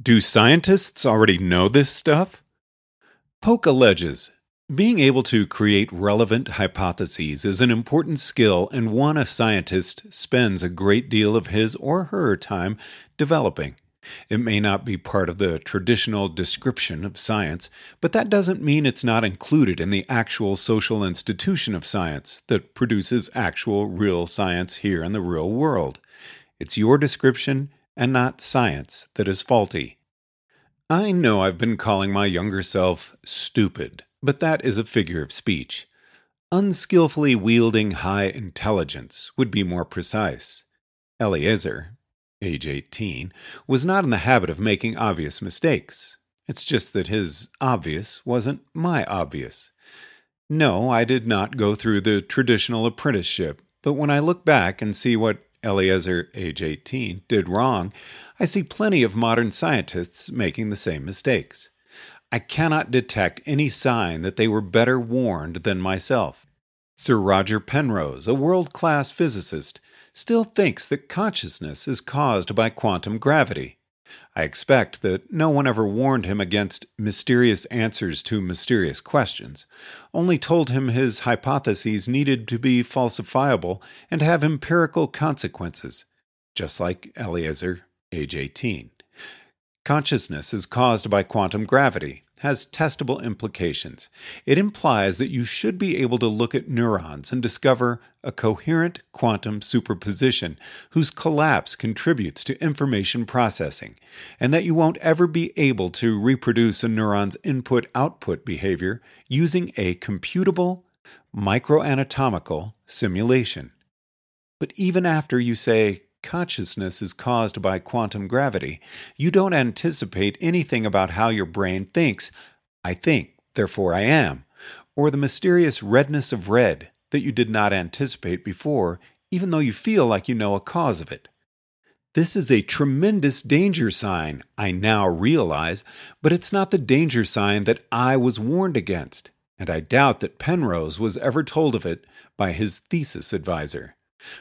Do scientists already know this stuff? Polk alleges, being able to create relevant hypotheses is an important skill and one a scientist spends a great deal of his or her time developing. It may not be part of the traditional description of science, but that doesn't mean it's not included in the actual social institution of science that produces actual real science here in the real world. It's your description and not science that is faulty. I know I've been calling my younger self stupid, but that is a figure of speech. Unskillfully wielding high intelligence would be more precise. Eliezer, age 18, was not in the habit of making obvious mistakes. It's just that his obvious wasn't my obvious. No, I did not go through the traditional apprenticeship, but when I look back and see what Eliezer, age 18, did wrong, I see plenty of modern scientists making the same mistakes. I cannot detect any sign that they were better warned than myself. Sir Roger Penrose, a world-class physicist, still thinks that consciousness is caused by quantum gravity. I expect that no one ever warned him against mysterious answers to mysterious questions, only told him his hypotheses needed to be falsifiable and have empirical consequences, just like Eliezer, age 18. Consciousness is caused by quantum gravity, has testable implications. It implies that you should be able to look at neurons and discover a coherent quantum superposition whose collapse contributes to information processing, and that you won't ever be able to reproduce a neuron's input-output behavior using a computable, microanatomical simulation. But even after you say, consciousness is caused by quantum gravity, you don't anticipate anything about how your brain thinks, I think, therefore I am, or the mysterious redness of red that you did not anticipate before, even though you feel like you know a cause of it. This is a tremendous danger sign, I now realize, but it's not the danger sign that I was warned against, and I doubt that Penrose was ever told of it by his thesis advisor.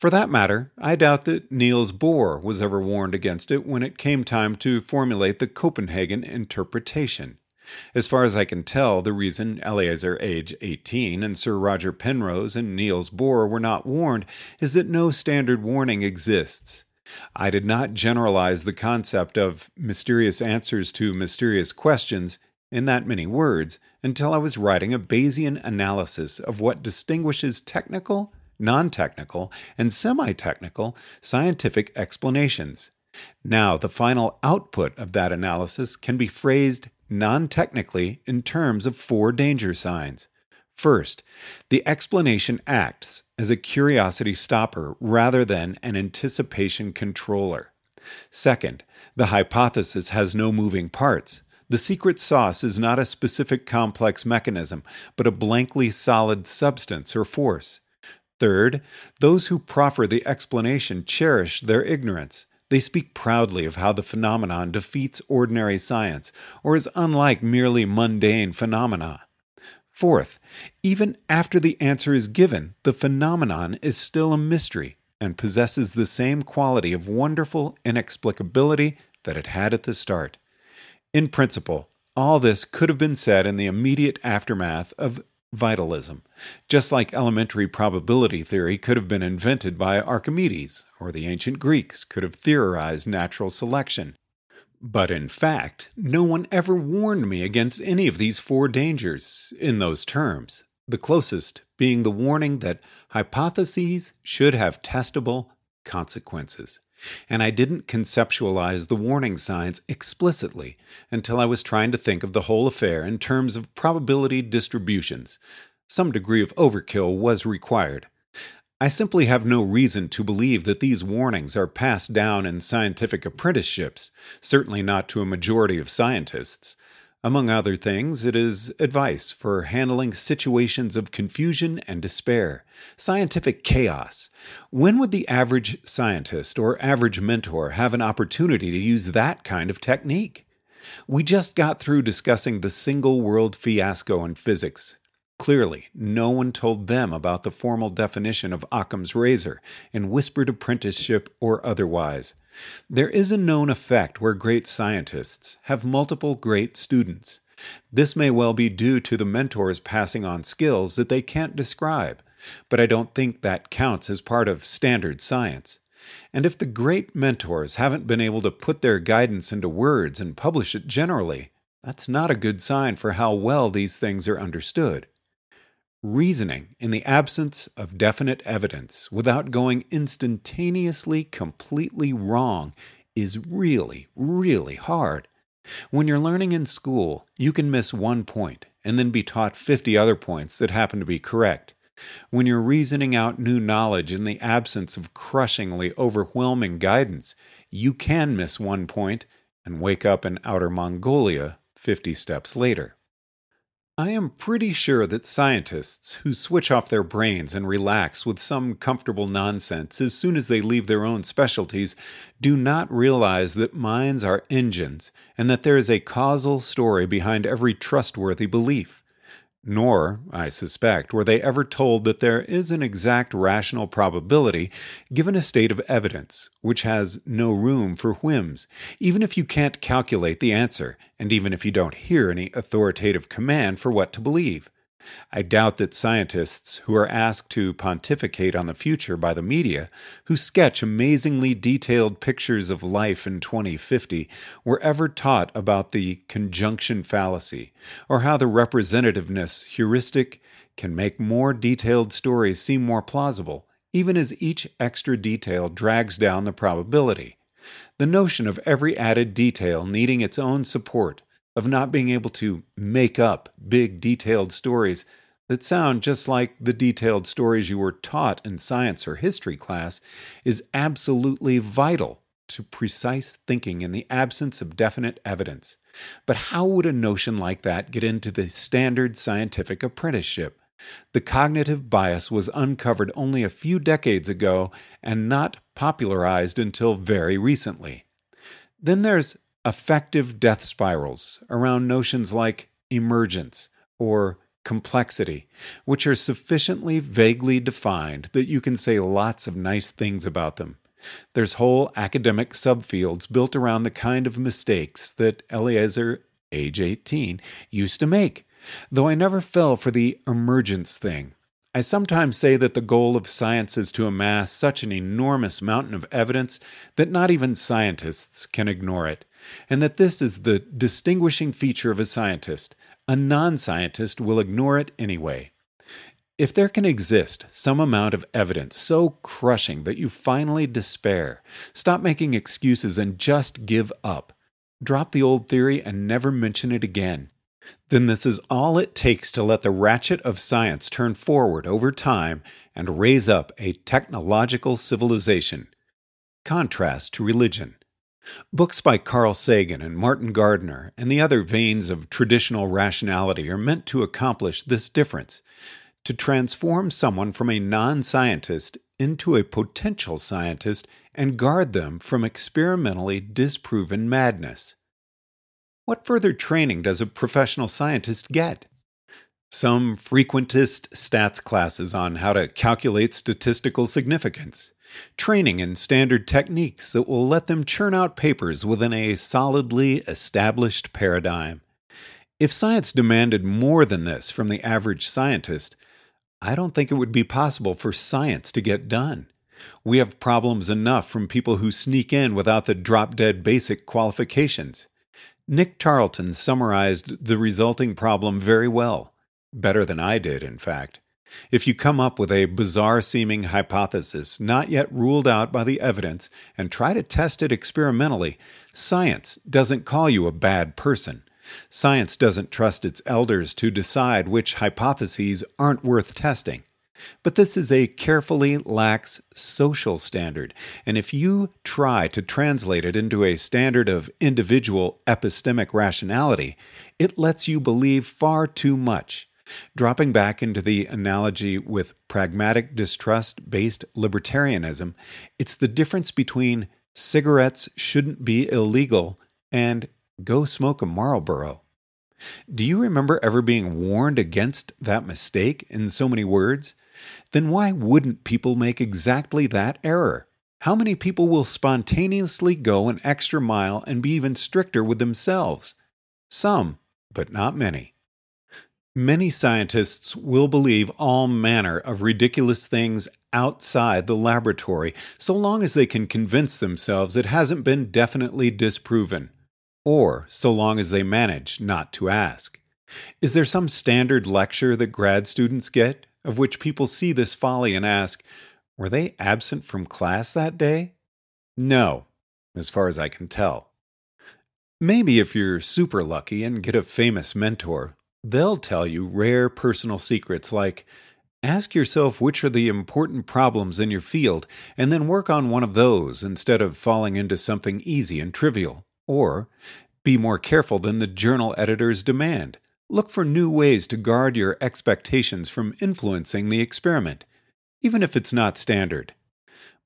For that matter, I doubt that Niels Bohr was ever warned against it when it came time to formulate the Copenhagen interpretation. As far as I can tell, the reason Eliezer, age 18, and Sir Roger Penrose and Niels Bohr were not warned is that no standard warning exists. I did not generalize the concept of mysterious answers to mysterious questions in that many words until I was writing a Bayesian analysis of what distinguishes technical, non-technical, and semi-technical scientific explanations. Now, the final output of that analysis can be phrased non-technically in terms of four danger signs. First, the explanation acts as a curiosity stopper rather than an anticipation controller. Second, the hypothesis has no moving parts. The secret sauce is not a specific complex mechanism, but a blankly solid substance or force. Third, those who proffer the explanation cherish their ignorance. They speak proudly of how the phenomenon defeats ordinary science or is unlike merely mundane phenomena. Fourth, even after the answer is given, the phenomenon is still a mystery and possesses the same quality of wonderful inexplicability that it had at the start. In principle, all this could have been said in the immediate aftermath of Vitalism, just like elementary probability theory could have been invented by Archimedes, or the ancient Greeks could have theorized natural selection. But in fact, no one ever warned me against any of these four dangers in those terms, the closest being the warning that hypotheses should have testable consequences. And I didn't conceptualize the warning signs explicitly until I was trying to think of the whole affair in terms of probability distributions. Some degree of overkill was required. I simply have no reason to believe that these warnings are passed down in scientific apprenticeships, certainly not to a majority of scientists. Among other things, it is advice for handling situations of confusion and despair, scientific chaos. When would the average scientist or average mentor have an opportunity to use that kind of technique? We just got through discussing the single world fiasco in physics. Clearly, no one told them about the formal definition of Occam's razor in whispered apprenticeship or otherwise. There is a known effect where great scientists have multiple great students. This may well be due to the mentors passing on skills that they can't describe, but I don't think that counts as part of standard science. And if the great mentors haven't been able to put their guidance into words and publish it generally, that's not a good sign for how well these things are understood. Reasoning in the absence of definite evidence without going instantaneously completely wrong is really hard. When you're learning in school, you can miss one point and then be taught 50 other points that happen to be correct. When you're reasoning out new knowledge in the absence of crushingly overwhelming guidance, you can miss one point and wake up in Outer Mongolia 50 steps later. I am pretty sure that scientists who switch off their brains and relax with some comfortable nonsense as soon as they leave their own specialties do not realize that minds are engines and that there is a causal story behind every trustworthy belief. Nor, I suspect, were they ever told that there is an exact rational probability given a state of evidence, which has no room for whims, even if you can't calculate the answer, and even if you don't hear any authoritative command for what to believe. I doubt that scientists who are asked to pontificate on the future by the media, who sketch amazingly detailed pictures of life in 2050, were ever taught about the conjunction fallacy, or how the representativeness heuristic can make more detailed stories seem more plausible, even as each extra detail drags down the probability. The notion of every added detail needing its own support, of not being able to make up big detailed stories that sound just like the detailed stories you were taught in science or history class, is absolutely vital to precise thinking in the absence of definite evidence. But how would a notion like that get into the standard scientific apprenticeship? The cognitive bias was uncovered only a few decades ago and not popularized until very recently. Then there's effective death spirals around notions like emergence or complexity, which are sufficiently vaguely defined that you can say lots of nice things about them. There's whole academic subfields built around the kind of mistakes that Eliezer, age 18, used to make, though I never fell for the emergence thing. I sometimes say that the goal of science is to amass such an enormous mountain of evidence that not even scientists can ignore it, and that this is the distinguishing feature of a scientist. A non-scientist will ignore it anyway. If there can exist some amount of evidence so crushing that you finally despair, stop making excuses and just give up. Drop the old theory and never mention it again. Then this is all it takes to let the ratchet of science turn forward over time and raise up a technological civilization. Contrast to religion. Books by Carl Sagan and Martin Gardner and the other veins of traditional rationality are meant to accomplish this difference, to transform someone from a non-scientist into a potential scientist and guard them from experimentally disproven madness. What further training does a professional scientist get? Some frequentist stats classes on how to calculate statistical significance. Training in standard techniques that will let them churn out papers within a solidly established paradigm. If science demanded more than this from the average scientist, I don't think it would be possible for science to get done. We have problems enough from people who sneak in without the drop-dead basic qualifications. Nick Tarleton summarized the resulting problem very well, better than I did, in fact. If you come up with a bizarre-seeming hypothesis not yet ruled out by the evidence and try to test it experimentally, science doesn't call you a bad person. Science doesn't trust its elders to decide which hypotheses aren't worth testing. But this is a carefully lax social standard, and if you try to translate it into a standard of individual epistemic rationality, it lets you believe far too much. Dropping back into the analogy with pragmatic distrust-based libertarianism, it's the difference between cigarettes shouldn't be illegal and go smoke a Marlboro. Do you remember ever being warned against that mistake in so many words? Then why wouldn't people make exactly that error? How many people will spontaneously go an extra mile and be even stricter with themselves? Some, but not many. Many scientists will believe all manner of ridiculous things outside the laboratory, so long as they can convince themselves it hasn't been definitely disproven, or so long as they manage not to ask. Is there some standard lecture that grad students get, of which people see this folly and ask, were they absent from class that day? No, as far as I can tell. Maybe if you're super lucky and get a famous mentor, they'll tell you rare personal secrets like, ask yourself which are the important problems in your field and then work on one of those instead of falling into something easy and trivial. Or, be more careful than the journal editors demand. Look for new ways to guard your expectations from influencing the experiment, even if it's not standard.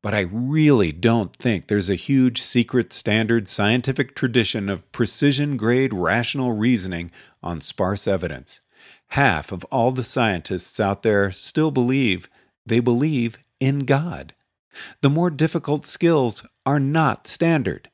But I really don't think there's a huge secret standard scientific tradition of precision-grade rational reasoning on sparse evidence. Half of all the scientists out there still believe they believe in God. The more difficult skills are not standard.